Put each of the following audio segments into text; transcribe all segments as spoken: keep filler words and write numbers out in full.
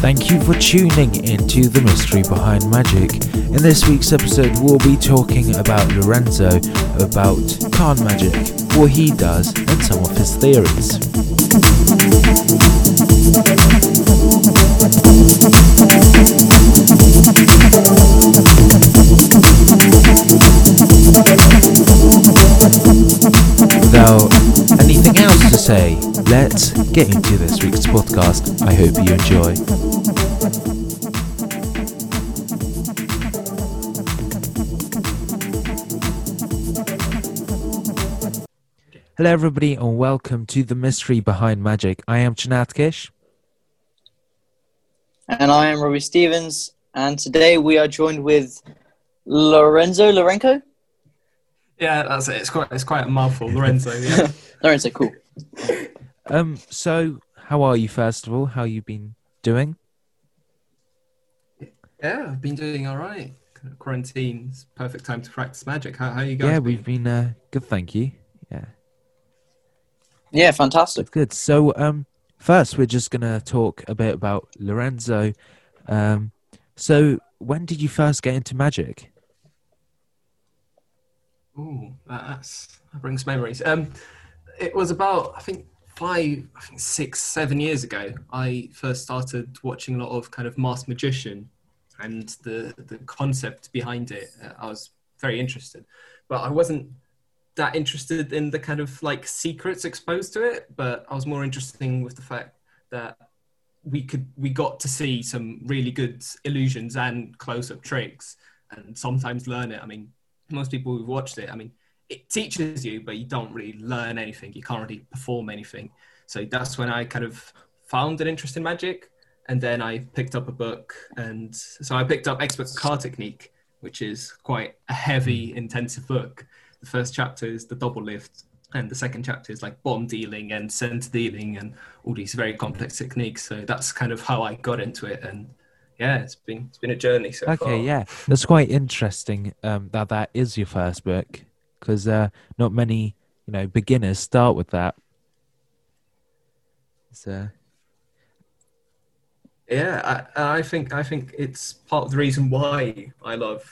Thank you for tuning in to The Mystery Behind Magic. In this week's episode, we'll be talking about Lourenço, about card magic, what he does, and some of his theories. Without anything else to say, let's get into this week's podcast. I hope you enjoy. Hello everybody and welcome to The Mystery Behind Magic. I am Csanád Kiss. And I am Robbie Stevens, and today we are joined with Lourenço, Lourenço? Yeah, that's it. It's quite it's quite a mouthful, Lourenço, yeah. Lourenço, cool. Um, so, how are you, first of all? How you been doing? Yeah, I've been doing all right. Quarantine's perfect time to practice magic. How, how are you guys? Yeah, been? we've been uh, good, thank you. Yeah. Yeah, fantastic. That's good. So, um, first, we're just going to talk a bit about Lourenço. Um, so, when did you first get into magic? Ooh, that's, that brings memories. Um, it was about, I think, five, I think six, seven years ago, I first started watching a lot of kind of Masked Magician and the, the concept behind it. Uh, I was very interested, but I wasn't that interested in the kind of like secrets exposed to it, but I was more interested with the fact that we could, we got to see some really good illusions and close-up tricks and sometimes learn it. I mean, most people who've watched it, I mean, it teaches you, but you don't really learn anything. You can't really perform anything. So that's when I kind of found an interest in magic. And then I picked up a book. And so I picked up Expert Card Technique, which is quite a heavy, intensive book. The first chapter is the double lift. And the second chapter is like bomb dealing and center dealing and all these very complex techniques. So that's kind of how I got into it. And yeah, it's been it's been a journey so okay, far. Okay, yeah, that's quite interesting um, that that is your first book, because uh, not many, you know, beginners start with that. So yeah, I, I think I think it's part of the reason why I love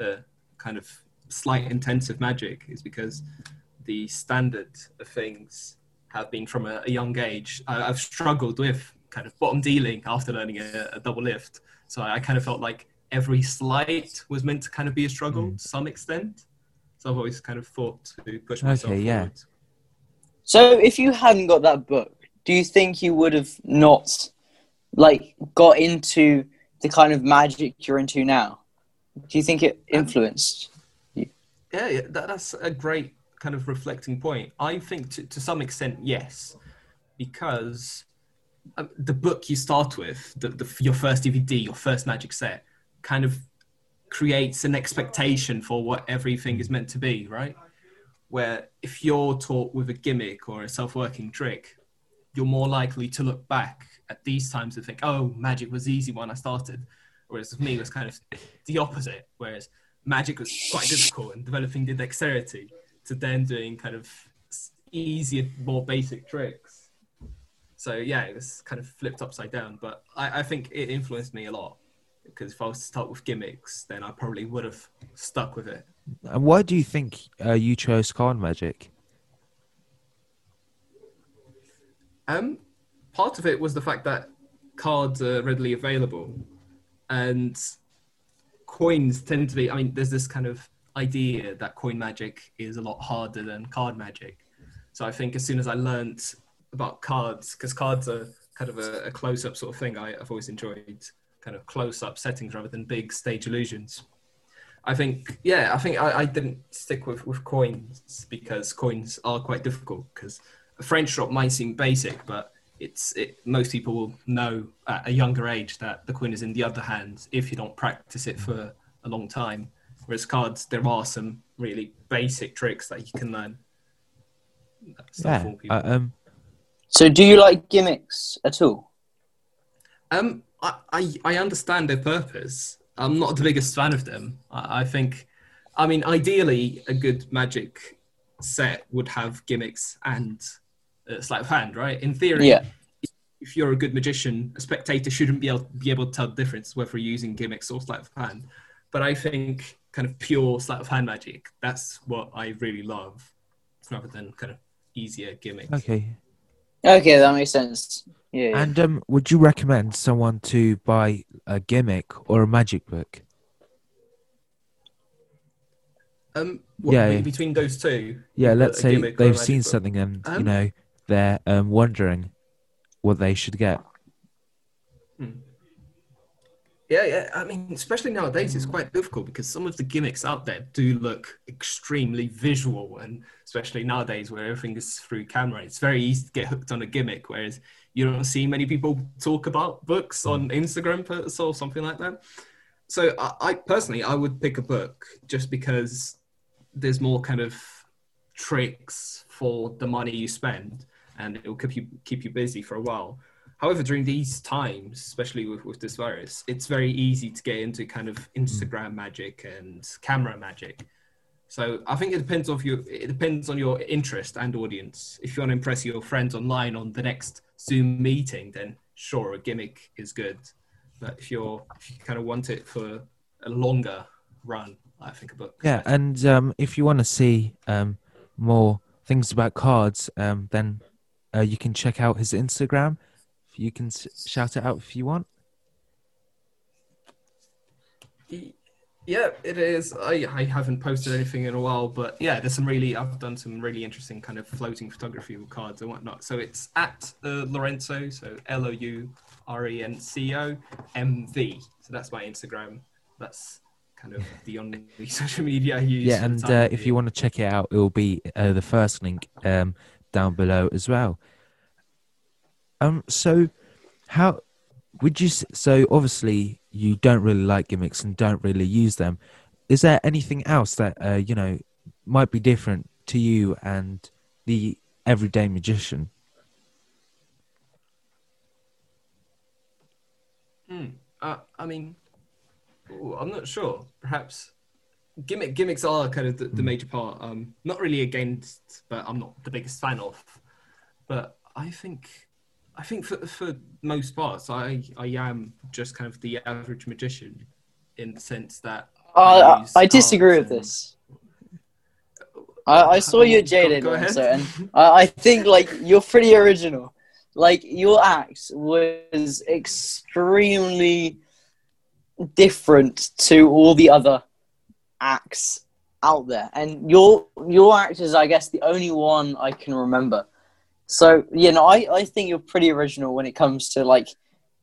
uh, kind of slight intensive magic is because the standard of things have been from a, a young age. I, I've struggled with kind of bottom dealing after learning a, a double lift. So I kind of felt like every slight was meant to kind of be a struggle mm. to some extent. So I've always kind of thought to push myself okay, yeah. forward. So if you hadn't got that book, do you think you would have not like got into the kind of magic you're into now? Do you think it influenced you? Yeah, yeah that, that's a great kind of reflecting point. I think to, to some extent, yes, because Uh, the book you start with, the, the, your first D V D, your first magic set, kind of creates an expectation for what everything is meant to be, right? Where if you're taught with a gimmick or a self-working trick, you're more likely to look back at these times and think, oh, magic was easy when I started. Whereas with me, it was kind of the opposite, whereas magic was quite difficult and developing the dexterity to then doing kind of easier, more basic tricks. So yeah, it was kind of flipped upside down, but I, I think it influenced me a lot because if I was to start with gimmicks, then I probably would have stuck with it. And why do you think uh, you chose card magic? Um, part of it was the fact that cards are readily available and coins tend to be, I mean, there's this kind of idea that coin magic is a lot harder than card magic. So I think as soon as I learnt about cards, because cards are kind of a, a close-up sort of thing. I, I've always enjoyed kind of close-up settings rather than big stage illusions. I think, yeah, I think I, I didn't stick with, with coins because coins are quite difficult because a French drop might seem basic, but it's it, most people will know at a younger age that the coin is in the other hand if you don't practice it for a long time. Whereas cards, there are some really basic tricks that you can learn. That's yeah, for people. Uh, um... So do you like gimmicks at all? Um, I, I, I understand their purpose. I'm not the biggest fan of them. I, I think, I mean, ideally, a good magic set would have gimmicks and a sleight of hand, right? In theory, yeah. If if you're a good magician, a spectator shouldn't be able, be able to tell the difference whether you're using gimmicks or sleight of hand. But I think kind of pure sleight of hand magic, that's what I really love, rather than kind of easier gimmicks. Okay. Okay, that makes sense. Yeah. And um, would you recommend someone to buy a gimmick or a magic book? Um, what, yeah, between those two. Yeah, let's say they've seen book. something and um, you know they're um, wondering what they should get. Hmm. Yeah, yeah. I mean, especially nowadays, it's quite difficult because some of the gimmicks out there do look extremely visual, and especially nowadays where everything is through camera, it's very easy to get hooked on a gimmick. Whereas you don't see many people talk about books on Instagram or something like that. So I, I personally, I would pick a book just because there's more kind of tricks for the money you spend, and it will keep you keep you busy for a while. However, during these times, especially with, with this virus, it's very easy to get into kind of Instagram magic and camera magic. So I think it depends on your it depends on your interest and audience. If you want to impress your friends online on the next Zoom meeting, then sure, a gimmick is good. But if you're if you kind of want it for a longer run, I think a book. Yeah, and um, if you want to see um, more things about cards, um, then uh, you can check out his Instagram. You can shout it out if you want. Yeah, it is. I, I haven't posted anything in a while, but yeah, there's some really, I've done some really interesting kind of floating photography with cards and whatnot. So it's at uh, Lourenço, so L O U R E N C O M V. So that's my Instagram. That's kind of the only social media I use. Yeah, and uh, if you want to check it out, it will be uh, the first link um, down below as well. Um, so how would you, so obviously you don't really like gimmicks and don't really use them. Is there anything else that, uh, you know, might be different to you and the everyday magician? Hmm. Uh, I mean, ooh, I'm not sure. Perhaps gimmick gimmicks are kind of the, the major part. Um, not really against, but I'm not the biggest fan of, but I think... I think for for most parts, I, I am just kind of the average magician in the sense that... Uh, I, I disagree with this. I, I saw um, you at Jaded once, and I, I think, like, you're pretty original. Like, your act was extremely different to all the other acts out there. And your your act is, I guess, the only one I can remember. So, you know, I, I think you're pretty original when it comes to, like,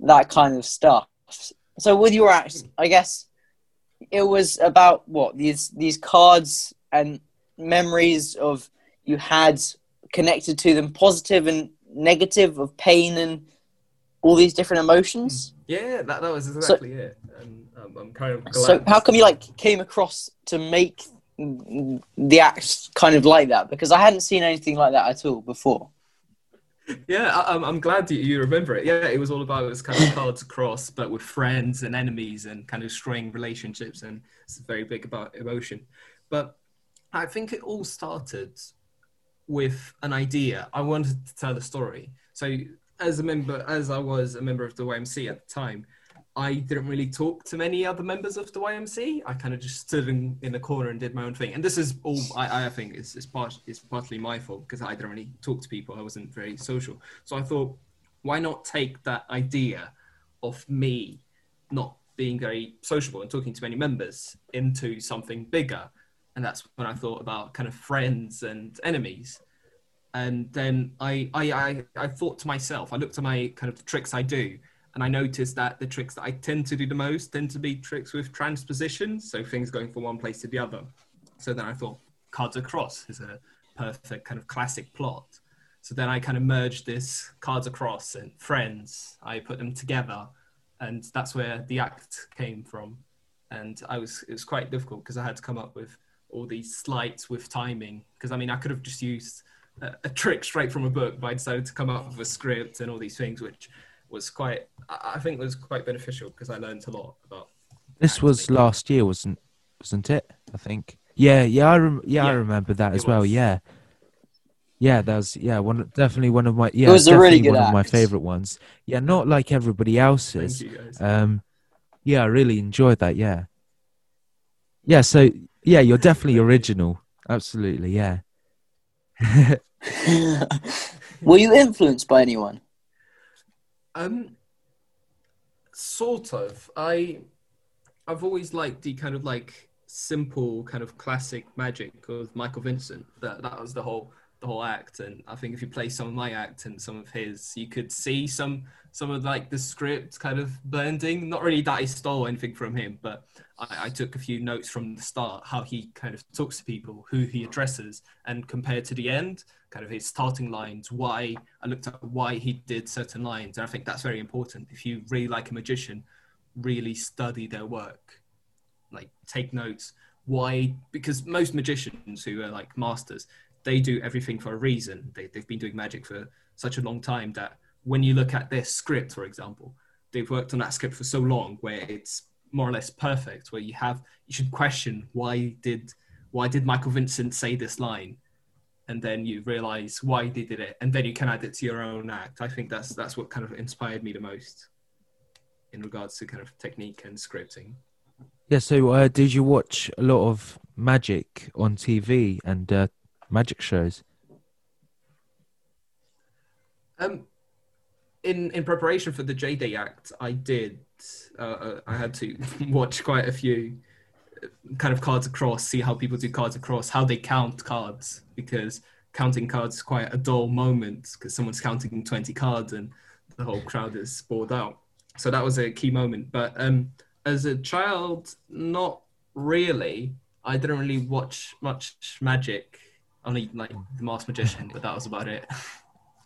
that kind of stuff. So with your act, I guess it was about, what, these these cards and memories of you had connected to them, positive and negative, of pain and all these different emotions? Yeah, that, that was exactly so, it. And um, I'm kind of glad. So how come you, like, came across to make the act kind of like that? Because I hadn't seen anything like that at all before. Yeah, I, I'm glad that you remember it. Yeah, it was all about, it was kind of cards across, but with friends and enemies and kind of destroying relationships, and it's very big about emotion. But I think it all started with an idea. I wanted to tell a story. So as a member, as I was a member of the Y M C at the time, I didn't really talk to many other members of the Y M C. I kind of just stood in, in the corner and did my own thing. And this is all I, I think is, is, part, is partly my fault because I didn't really talk to people. I wasn't very social. So I thought, why not take that idea of me not being very sociable and talking to many members into something bigger? And that's when I thought about kind of friends and enemies. And then I, I, I, I thought to myself, I looked at my kind of the tricks I do. And I noticed that the tricks that I tend to do the most tend to be tricks with transposition, so things going from one place to the other. So then I thought cards across is a perfect kind of classic plot. So then I kind of merged this cards across and friends, I put them together, and that's where the act came from. And I was, it was quite difficult because I had to come up with all these slides with timing, because I mean, I could have just used a, a trick straight from a book, but I decided to come up with a script and all these things, which was quite, I think was quite beneficial because I learned a lot about. This acting. Was last year, wasn't wasn't it? I think. Yeah, yeah, I rem- yeah, yeah, I remember that as well. Was. Yeah. Yeah, that was yeah one definitely one of my yeah it was a really good one act. Of my favorite ones. Yeah, not like everybody else's. Thank you guys. Um, yeah, I really enjoyed that. Yeah, yeah. So yeah, you're definitely original. Absolutely, yeah. Were you influenced by anyone? Um, sort of. I I've always liked the kind of like simple kind of classic magic of Michael Vincent. That that was the whole. The whole act, and I think if you play some of my act and some of his, you could see some some of like the script kind of blending. Not really that I stole anything from him, but I, I took a few notes from the start, how he kind of talks to people, who he addresses, and compared to the end, kind of his starting lines, why I looked at why he did certain lines. And I think that's very important. If you really like a magician, really study their work, like take notes. Why? Because most magicians who are like masters, they do everything for a reason. They, they've been doing magic for such a long time that when you look at their script, for example, they've worked on that script for so long where it's more or less perfect, where you have, you should question why did, why did Michael Vincent say this line? And then you realize why they did it. And then you can add it to your own act. I think that's, that's what kind of inspired me the most in regards to kind of technique and scripting. Yeah. So uh, did you watch a lot of magic on T V and, uh, magic shows? Um, in in preparation for the J-Day Act, I did. Uh, I had to watch quite a few kind of cards across, see how people do cards across, how they count cards, because counting cards is quite a dull moment because someone's counting twenty cards and the whole crowd is bored out. So that was a key moment. But um, as a child, not really. I didn't really watch much magic. Only like the Masked Magician, but that was about it.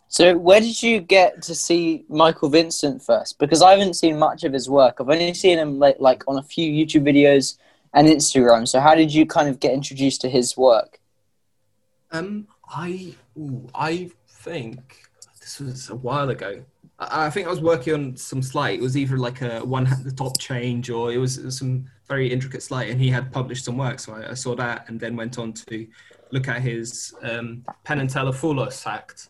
So where did you get to see Michael Vincent first? Because I haven't seen much of his work. I've only seen him like, like on a few YouTube videos and Instagram. So how did you kind of get introduced to his work? Um, I ooh, I think this was a while ago. I, I think I was working on some slide. It was either like a one hand the top change or it was, it was some very intricate slide, and he had published some work. So I, I saw that and then went on to look at his um, Penn and Teller Full Loss Act.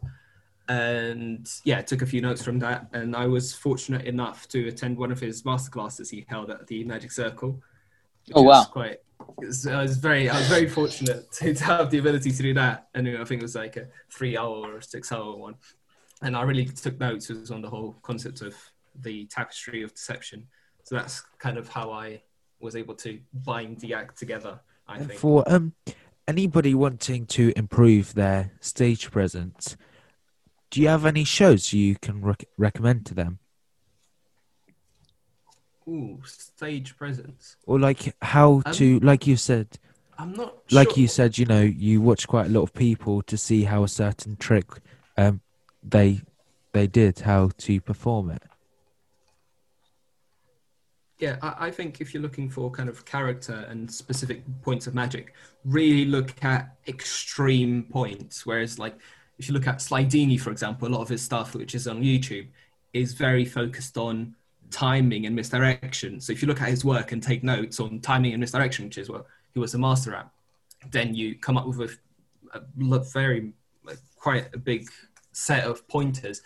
And yeah, took a few notes from that. And I was fortunate enough to attend one of his masterclasses he held at the Magic Circle. Oh, wow. Was quite, it was, I, was very, I was very fortunate to have the ability to do that. And I think it was like a three hour or six hour one. And I really took notes. It was on the whole concept of the tapestry of deception. So that's kind of how I was able to bind the act together, I and think. For, um... anybody wanting to improve their stage presence, do you have any shows you can rec- recommend to them? Ooh, stage presence. Or like how um, to, like you said, I'm not like sure. You said, you know, you watch quite a lot of people to see how a certain trick um, they they did, how to perform it. Yeah, I think if you're looking for kind of character and specific points of magic, really look at extreme points. Whereas like, if you look at Slaidini, for example, a lot of his stuff, which is on YouTube, is very focused on timing and misdirection. So if you look at his work and take notes on timing and misdirection, which is what he was a master at, then you come up with a, a very, quite a big set of pointers.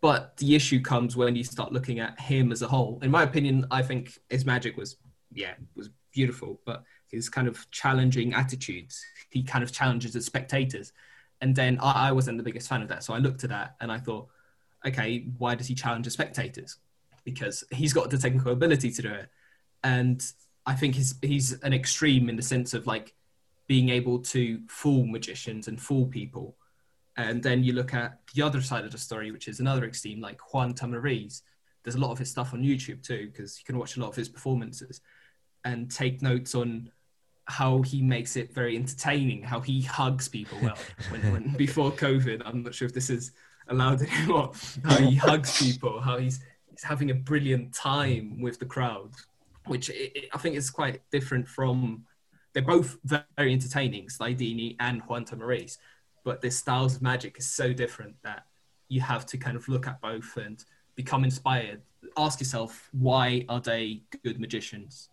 But the issue comes when you start looking at him as a whole. In my opinion, I think his magic was, yeah, was beautiful, but his kind of challenging attitudes, he kind of challenges the spectators. And then I, I wasn't the biggest fan of that. So I looked at that and I thought, okay, why does he challenge the spectators? Because he's got the technical ability to do it. And I think he's, he's an extreme in the sense of like being able to fool magicians and fool people. And then you look at the other side of the story, which is another extreme, like Juan Tamariz. There's a lot of his stuff on YouTube too, because you can watch a lot of his performances and take notes on how he makes it very entertaining, how he hugs people. Well, when, when before COVID, I'm not sure if this is allowed anymore, how he hugs people, how he's, he's having a brilliant time with the crowd, which it, it, I think is quite different from, they're both very entertaining, Slaidini and Juan Tamariz. But their styles of magic is so different that you have to kind of look at both and become inspired. Ask yourself, why are they good magicians?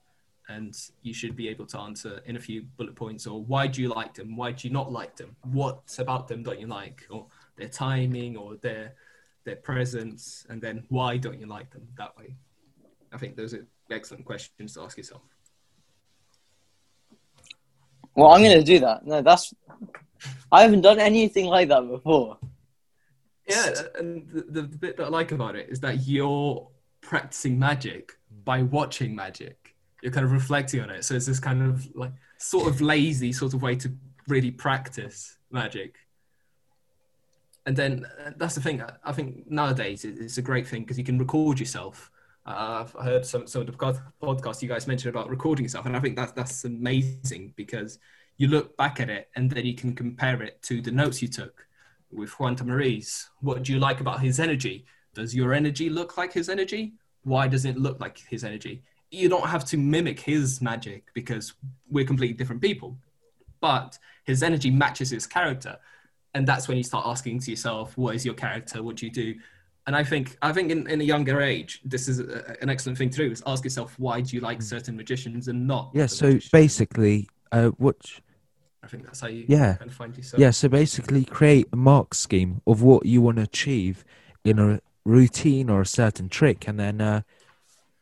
and you should be able to answer in a few bullet points, or why do you like them, why do you not like them, what about them don't you like, or their timing or their their presence, and then why don't you like them that way. I think those are excellent questions to ask yourself. Well, I'm going to do that. No, that's... I haven't done anything like that before. Yeah, and the, the bit that I like about it is that you're practicing magic by watching magic. You're kind of reflecting on it. So it's this kind of like sort of lazy sort of way to really practice magic. And then that's the thing. I think nowadays it's a great thing because you can record yourself. Uh, I've heard some, some of the podcasts you guys mentioned about recording yourself, and I think that's, that's amazing because you look back at it and then you can compare it to the notes you took with Juan Tamariz. What do you like about his energy? Does your energy look like his energy? Why does it look like his energy? You don't have to mimic his magic because we're completely different people, but his energy matches his character. And that's when you start asking to yourself, what is your character? What do you do? And I think I think in, in a younger age, this is a, an excellent thing to do, is ask yourself, why do you like certain magicians and not? Yeah, so magicians? basically, uh, what... I think that's how you yeah. kind of find yourself. Yeah, so basically create a mark scheme of what you want to achieve in a routine or a certain trick, and then, uh,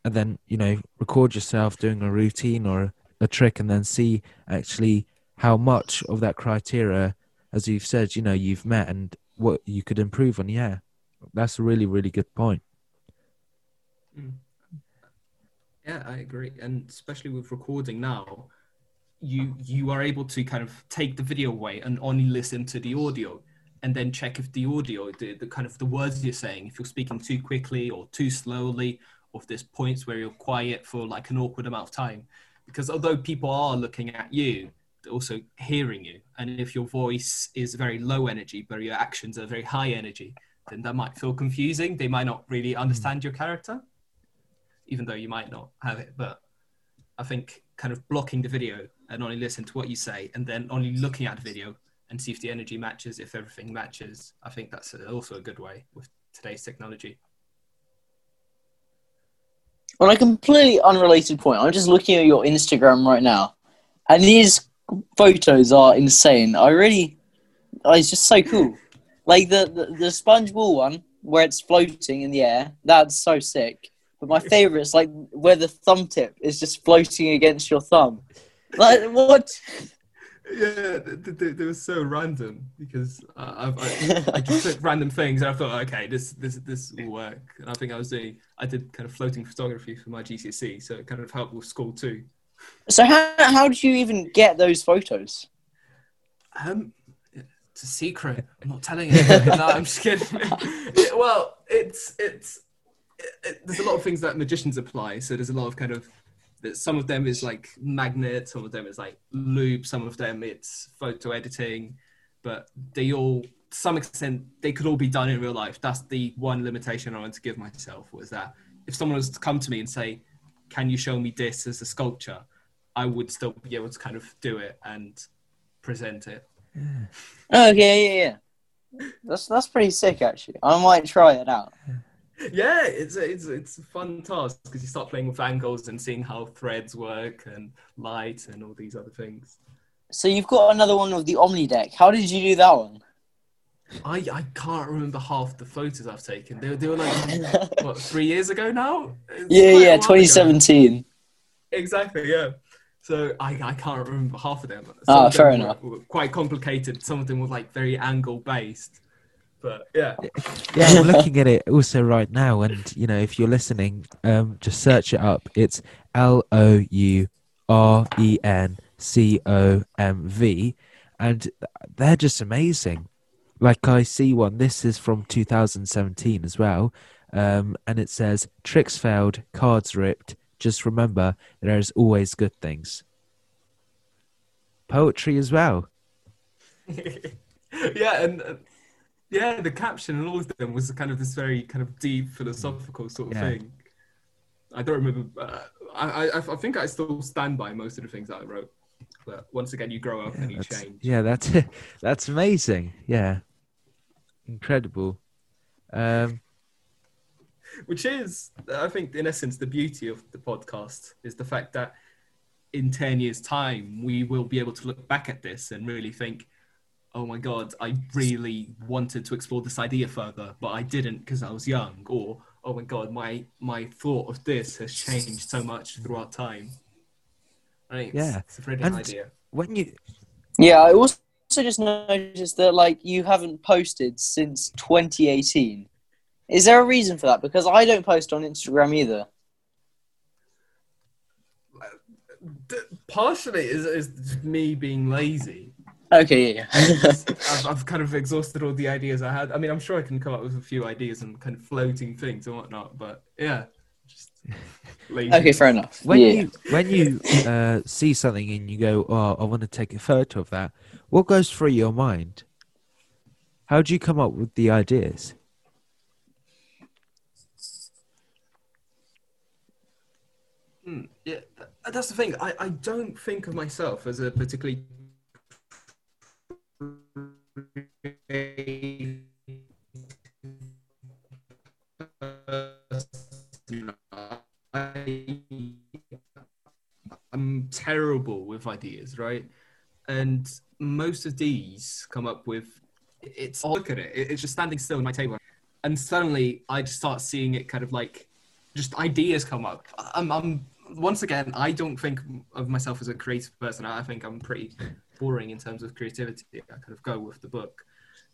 and then you know, record yourself doing a routine or a trick, and then see actually how much of that criteria, as you've said, you know, you've met and what you could improve on, yeah. That's a really, really good point. Yeah, I agree. And especially with recording now, you you are able to kind of take the video away and only listen to the audio, and then check if the audio, the, the kind of the words you're saying, if you're speaking too quickly or too slowly, or if there's points where you're quiet for like an awkward amount of time. Because although people are looking at you, they're also hearing you. And if your voice is very low energy, but your actions are very high energy, then that might feel confusing. They might not really understand your character, even though you might not have it. But I think kind of blocking the video and only listen to what you say, and then only looking at the video and see if the energy matches, if everything matches. I think that's also a good way with today's technology. On a completely unrelated point, I'm just looking at your Instagram right now, and these photos are insane. I really, oh, it's just so cool. Like the, the, the sponge ball one, where it's floating in the air, that's so sick. But my favourite is like where the thumb tip is just floating against your thumb. Like, what? Yeah, they, they, they were so random because uh, I, I, I just took random things and I thought, okay, this, this this will work. And I think I was doing, I did kind of floating photography for my G C S E, so it kind of helped with school too. So how how did you even get those photos? Um... It's a secret. I'm not telling you. No, I'm just kidding. it, well, it's it's it, it, there's a lot of things that magicians apply. So there's a lot of kind of some of them is like magnet, some of them is like loop, some of them it's photo editing, but they all, to some extent, they could all be done in real life. That's the one limitation I wanted to give myself, was that if someone was to come to me and say, "Can you show me this as a sculpture?" I would still be able to kind of do it and present it. Yeah. Okay, yeah, yeah. That's that's pretty sick, actually. I might try it out. Yeah, it's a, it's it's a fun task because you start playing with angles and seeing how threads work and light and all these other things. So you've got another one with the Omni deck. How did you do that one? I, I can't remember half the photos I've taken. They, they were like what, three years ago now? It's yeah, yeah, twenty seventeen. Ago. Exactly, yeah. So I, I can't remember half of them. Some oh, of them fair were, enough. Were quite complicated. Some of them were like very angle based, but yeah. Yeah, I'm looking at it also right now, and you know, if you're listening, um, just search it up. It's L O U R E N C O M V, and they're just amazing. Like I see one. This is from two thousand seventeen as well, um, and it says tricks failed, cards ripped. Just remember, there is always good things. Poetry as well. Yeah, and uh, yeah, the caption and all of them was kind of this very kind of deep philosophical sort of yeah. thing. I don't remember. Uh, I, I I think I still stand by most of the things that I wrote. But once again, you grow up yeah, and you change. Yeah, that's that's amazing. Yeah, incredible. Um, Which is, I think, in essence, the beauty of the podcast is the fact that in ten years' time, we will be able to look back at this and really think, oh my God, I really wanted to explore this idea further, but I didn't because I was young. Or, oh my God, my my thought of this has changed so much throughout time. I think yeah. it's, it's a brilliant idea. When you... Yeah, I also just noticed that, like, you haven't posted since twenty eighteen. Is there a reason for that? Because I don't post on Instagram either. Partially is is me being lazy. Okay, yeah. I've, I've kind of exhausted all the ideas I had. I mean, I'm sure I can come up with a few ideas and kind of floating things and whatnot, but yeah, just lazy. Okay, fair enough. When yeah. you when you uh, see something and you go, oh, I want to take a photo of that, what goes through your mind? How do you come up with the ideas? Hmm, yeah, that's the thing. I, I don't think of myself as a particularly I, I'm terrible with ideas, right? And most of these come up with, it's, I look at it, it's just standing still on my table. And suddenly I just start seeing it kind of like, just ideas come up. I'm, I'm Once again, I don't think of myself as a creative person. I think I'm pretty boring in terms of creativity. I kind of go with the book.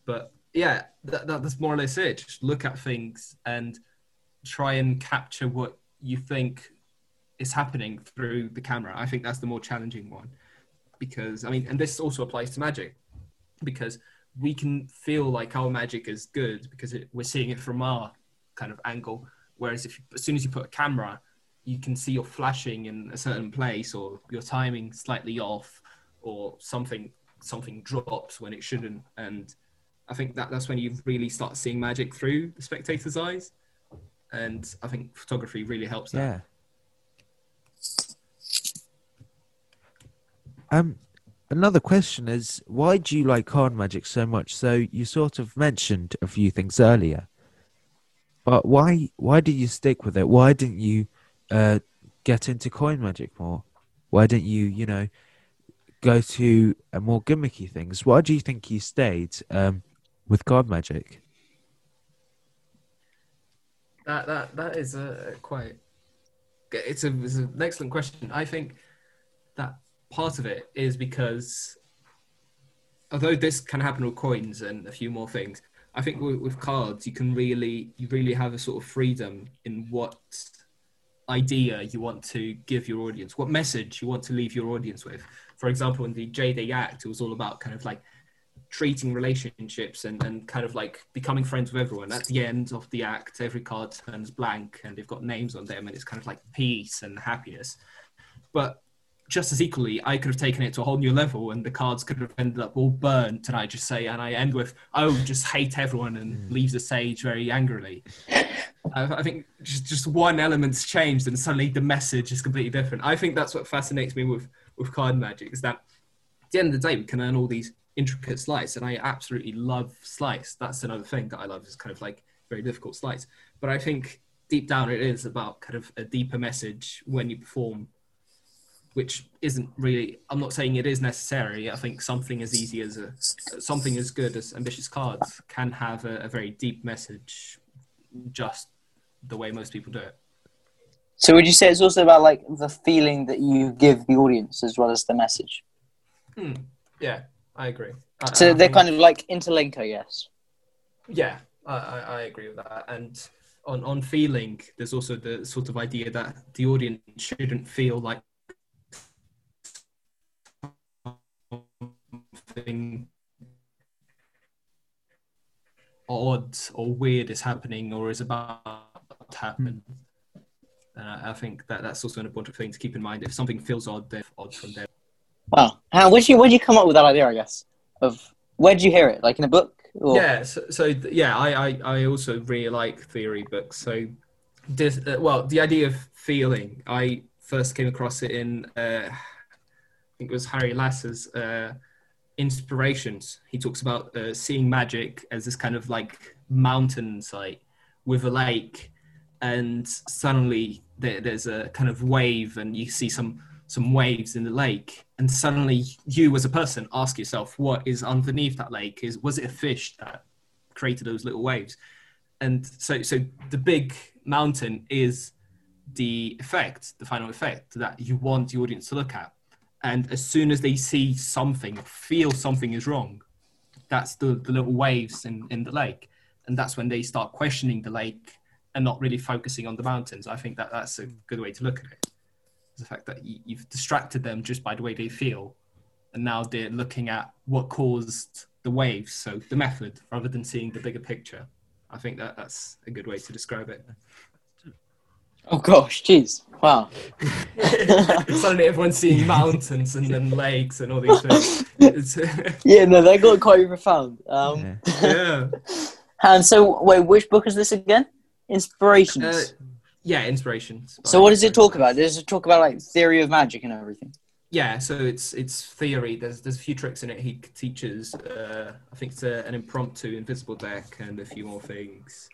But yeah, that, that, that's more or less it. Just look at things and try and capture what you think is happening through the camera. I think that's the more challenging one. Because, I mean, and this also applies to magic. Because we can feel like our magic is good because it, we're seeing it from our kind of angle. Whereas if as soon as you put a camera, you can see you're flashing in a certain place, or your timing slightly off, or something something drops when it shouldn't. And I think that that's when you really start seeing magic through the spectator's eyes. And I think photography really helps that. Yeah. Um, another question is, why do you like card magic so much? So you sort of mentioned a few things earlier, but why why did you stick with it? Why didn't you Uh, get into coin magic more? Why didn't you, you know, go to uh, more gimmicky things? Why do you think you stayed um, with card magic? That that that is a quite. It's a it's an excellent question. I think that part of it is because, although this can happen with coins and a few more things, I think with, with cards you can really you really have a sort of freedom in what idea you want to give your audience, what message you want to leave your audience with. For example, in the J-Day Act, it was all about kind of like treating relationships and, and kind of like becoming friends with everyone. At the end of the act, every card turns blank and they've got names on them, and it's kind of like peace and happiness. But just as equally, I could have taken it to a whole new level and the cards could have ended up all burnt, and I just say, and I end with, oh, just hate everyone, and leaves the stage very angrily. I think just, just one element's changed and suddenly the message is completely different. I think that's what fascinates me with, with card magic, is that at the end of the day, we can earn all these intricate slides, and I absolutely love slides. That's another thing that I love, is kind of like very difficult slides. But I think deep down it is about kind of a deeper message when you perform, which isn't really, I'm not saying it is necessary. I think something as easy as a, something as good as ambitious cards can have a, a very deep message, just the way most people do it. So would you say it's also about like the feeling that you give the audience as well as the message? Hmm. Yeah, I agree. I, so I, they're I kind of like interlinked, I guess. Yeah, I, I, I agree with that. And on, on feeling, there's also the sort of idea that the audience shouldn't feel like something odd or weird is happening or is about to happen. Uh, I think that that's also an important thing to keep in mind. If something feels odd, they're odd from there. Wow. How, where'd you, where'd you come up with that idea, I guess? Of where'd you hear it? Like in a book? Or? Yeah, so, so th- yeah, I, I, I also really like theory books. So, this, uh, well, the idea of feeling, I first came across it in, uh, I think it was Harry Lasser's uh, Inspirations. He talks about uh, seeing magic as this kind of like mountain site with a lake, and suddenly there, there's a kind of wave and you see some some waves in the lake, and suddenly you as a person ask yourself, what is underneath that lake? Is was it a fish that created those little waves? And so so the big mountain is the effect, the final effect that you want the audience to look at. And as soon as they see something, feel something is wrong, that's the, the little waves in, in the lake. And that's when they start questioning the lake and not really focusing on the mountains. I think that that's a good way to look at it. The fact that you've distracted them just by the way they feel, and now they're looking at what caused the waves, so the method, rather than seeing the bigger picture. I think that that's a good way to describe it. Oh gosh, jeez, wow. Suddenly everyone's seeing mountains and then lakes and all these things. Yeah, no, they got quite profound. Um, yeah. And so, wait, which book is this again? Inspirations. Uh, Yeah, Inspirations. So what does it talk about? Does it talk about like theory of magic and everything? Yeah, so it's it's theory. There's there's a few tricks in it. He teaches, uh, I think it's a, an impromptu invisible deck and a few more things.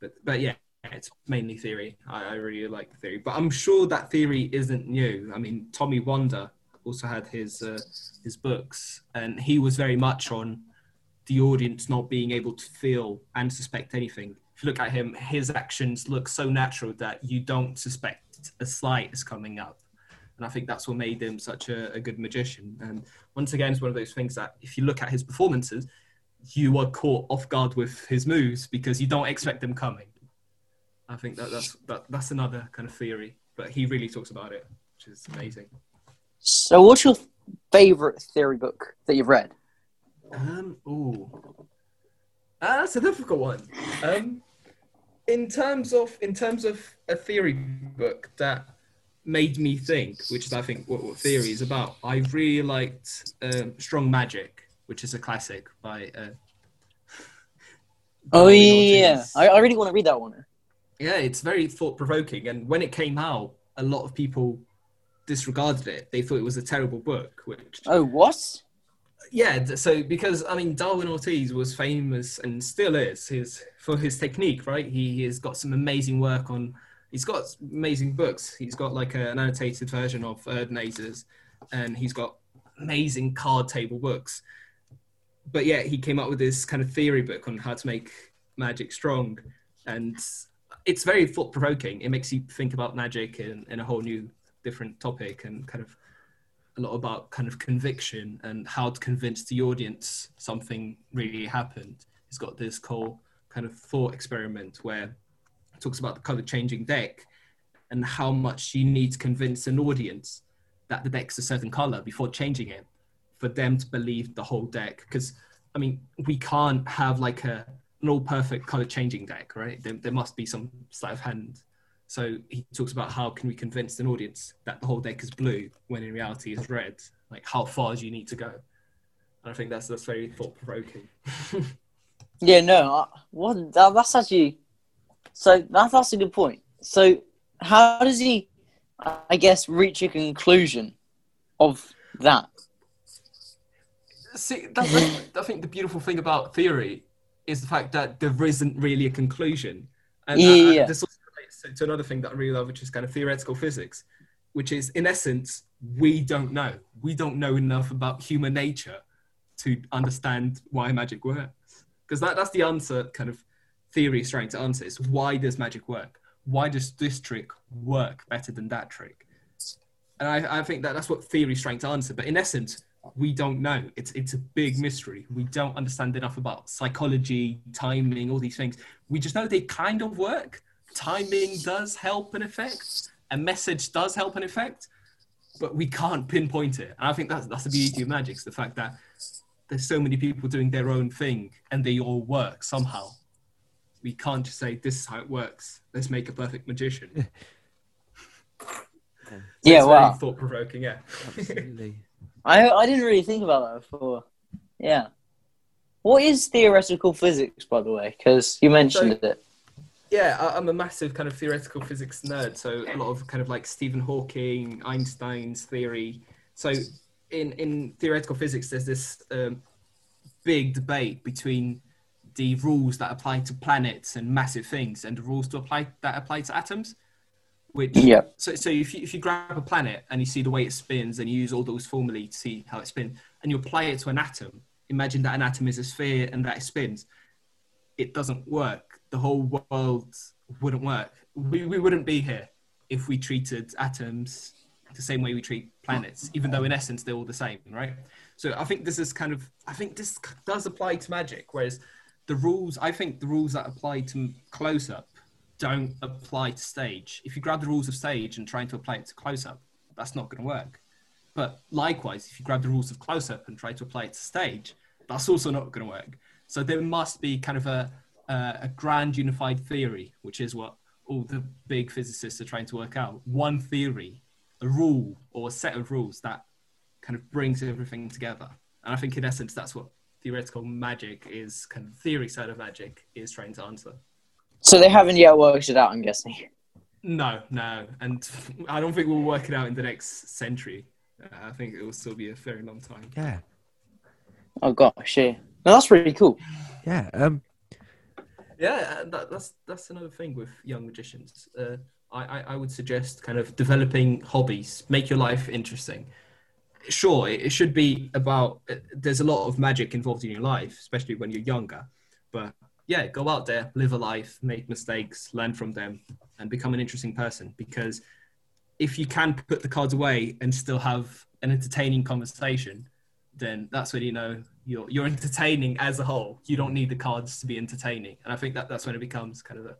But but yeah, it's mainly theory. I, I really like the theory. But I'm sure that theory isn't new. I mean, Tommy Wonder also had his uh, his books, and he was very much on the audience not being able to feel and suspect anything. If you look at him, his actions look so natural that you don't suspect a slight is coming up. And I think that's what made him such a, a good magician. And once again, it's one of those things that if you look at his performances, you are caught off guard with his moves because you don't expect them coming. I think that that's, that, that's another kind of theory, but he really talks about it, which is amazing. So what's your favorite theory book that you've read? Um, ooh, uh, that's a difficult one. Um, In terms of in terms of a theory book that made me think, which is I think what, what theory is about, I really liked um, Strong Magic, which is a classic by. Uh, oh by yeah, I, I really want to read that one. Yeah, it's very thought provoking, and when it came out, a lot of people disregarded it. They thought it was a terrible book. Which oh what? Yeah, so because, I mean, Darwin Ortiz was famous and still is his for his technique, right? He, he has got some amazing work on, he's got amazing books. He's got like a, an annotated version of Erdnazes, and he's got amazing card table books. But yeah, he came up with this kind of theory book on how to make magic strong. And it's very thought provoking. It makes you think about magic in, in a whole new different topic, and kind of a lot about kind of conviction and how to convince the audience something really happened. He's got this whole kind of thought experiment where it talks about the color changing deck and how much you need to convince an audience that the deck's a certain color before changing it for them to believe the whole deck. Because, I mean, we can't have like a, an all perfect color changing deck, right? There, there must be some sleight of hand. So he talks about how can we convince an audience that the whole deck is blue when in reality it's red? Like, how far do you need to go? And I think that's that's very thought-provoking. Yeah, no, what, that, that's actually... So that, that's a good point. So how does he, I guess, reach a conclusion of that? See, that's, I think the beautiful thing about theory is the fact that there isn't really a conclusion. And yeah, that, yeah. This So to another thing that I really love, which is kind of theoretical physics, which is, in essence, we don't know. We don't know enough about human nature to understand why magic works. Because that, that's the answer kind of theory is trying to answer, is why does magic work? Why does this trick work better than that trick? And I, I think that that's what theory is trying to answer. But in essence, we don't know. It's it's a big mystery. We don't understand enough about psychology, timing, all these things. We just know they kind of work. Timing does help an effect, a message does help an effect, but we can't pinpoint it. And I think that's that's the beauty of magic, is the fact that there's so many people doing their own thing and they all work somehow. We can't just say, this is how it works, let's make a perfect magician. Yeah, yeah, wow. Thought provoking, yeah. Absolutely. I I didn't really think about that before. Yeah. What is theoretical physics, by the way? Because you mentioned so, it. Yeah, I'm a massive kind of theoretical physics nerd, so a lot of kind of like Stephen Hawking, Einstein's theory. So in, in theoretical physics, there's this um, big debate between the rules that apply to planets and massive things and the rules to apply that apply to atoms, which yeah. So, so if you, if you grab a planet and you see the way it spins and you use all those formulae to see how it spins and you apply it to an atom, imagine that an atom is a sphere and that it spins. It doesn't work. The whole world wouldn't work. We, we wouldn't be here if we treated atoms the same way we treat planets, even though in essence they're all the same, right? So I think this is kind of, I think this does apply to magic, whereas the rules, I think the rules that apply to close-up don't apply to stage. If you grab the rules of stage and trying to apply it to close-up, that's not going to work. But likewise, if you grab the rules of close-up and try to apply it to stage, that's also not going to work. So there must be kind of a, a, a grand unified theory, which is what all the big physicists are trying to work out. One theory, a rule or a set of rules that kind of brings everything together. And I think in essence, that's what theoretical magic is, kind of theory side of magic is trying to answer. So they haven't yet worked it out, I'm guessing. No, no. And I don't think we'll work it out in the next century. Uh, I think it will still be a very long time. Yeah. Oh, gosh, yeah. No, that's really cool. Yeah. Um... Yeah, that, that's that's another thing with young magicians. Uh, I, I, I would suggest kind of developing hobbies. Make your life interesting. Sure, it, it should be about... Uh, there's a lot of magic involved in your life, especially when you're younger. But... yeah, go out there, live a life, make mistakes, learn from them, and become an interesting person. Because if you can put the cards away and still have an entertaining conversation, then that's when you know you're you're entertaining as a whole. You don't need the cards to be entertaining. And I think that that's when it becomes kind of a,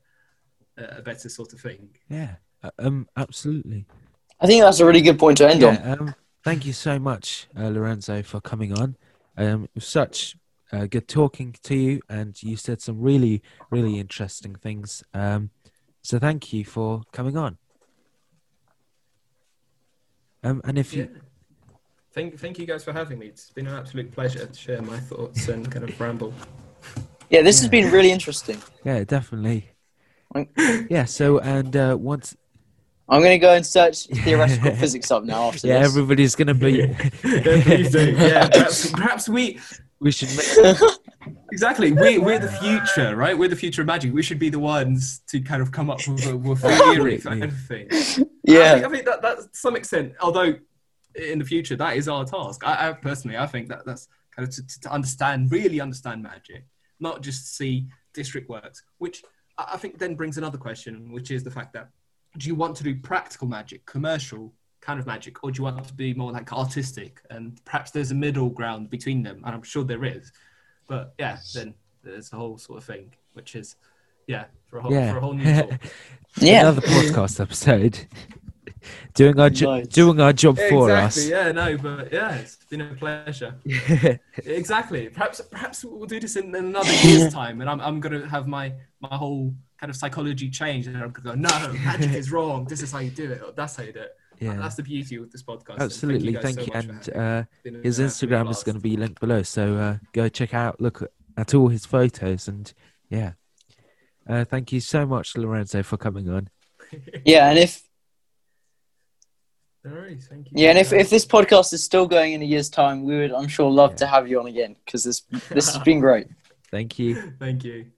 a better sort of thing. Yeah, um, absolutely. I think that's a really good point to end yeah, on. Um, thank you so much, uh, Lourenço, for coming on. Um, it was such... Uh, good talking to you, and you said some really, really interesting things. Um, so thank you for coming on. Um, and if yeah. you, thank, thank you guys for having me. It's been an absolute pleasure to share my thoughts and kind of ramble. Yeah, this yeah. has been really interesting. Yeah, definitely. yeah. So, and uh, once. I'm going to go and search theoretical physics up now after yeah, this. Yeah, everybody's going to be... yeah, please do. Yeah, perhaps, perhaps we... We should... Make... exactly. We, we're the future, right? We're the future of magic. We should be the ones to kind of come up with a, with a theory for everything. Yeah. I think, I think that that's to some extent, although in the future, that is our task. I, I personally, I think that that's kind of to, to understand, really understand magic, not just see district works, which I think then brings another question, which is the fact that do you want to do practical magic, commercial kind of magic, or do you want to be more like artistic? And perhaps there's a middle ground between them, and I'm sure there is. But yeah, then there's the whole sort of thing, which is, yeah, for a whole, yeah. for a whole new talk. yeah. Another podcast episode. doing our jo- nice. doing our job yeah, for exactly. us. Yeah, no, but yeah, it's been a pleasure. exactly. Perhaps perhaps we'll do this in another year's time, and I'm I'm gonna have my my whole kind of psychology change, and I'm gonna go, no, magic is wrong. This is how you do it. Or that's how you do it. Yeah. That's the beauty with this podcast. Absolutely, thank you. Thank you. So and uh, his Instagram is going to be linked below, so uh, go check out, look at all his photos, and yeah, uh, thank you so much, Lourenço, for coming on. yeah, and if. Right, thank you. Yeah, and if, if this podcast is still going in a year's time, we would, I'm sure, love yeah. to have you on again, because this this has been great. Thank you. Thank you.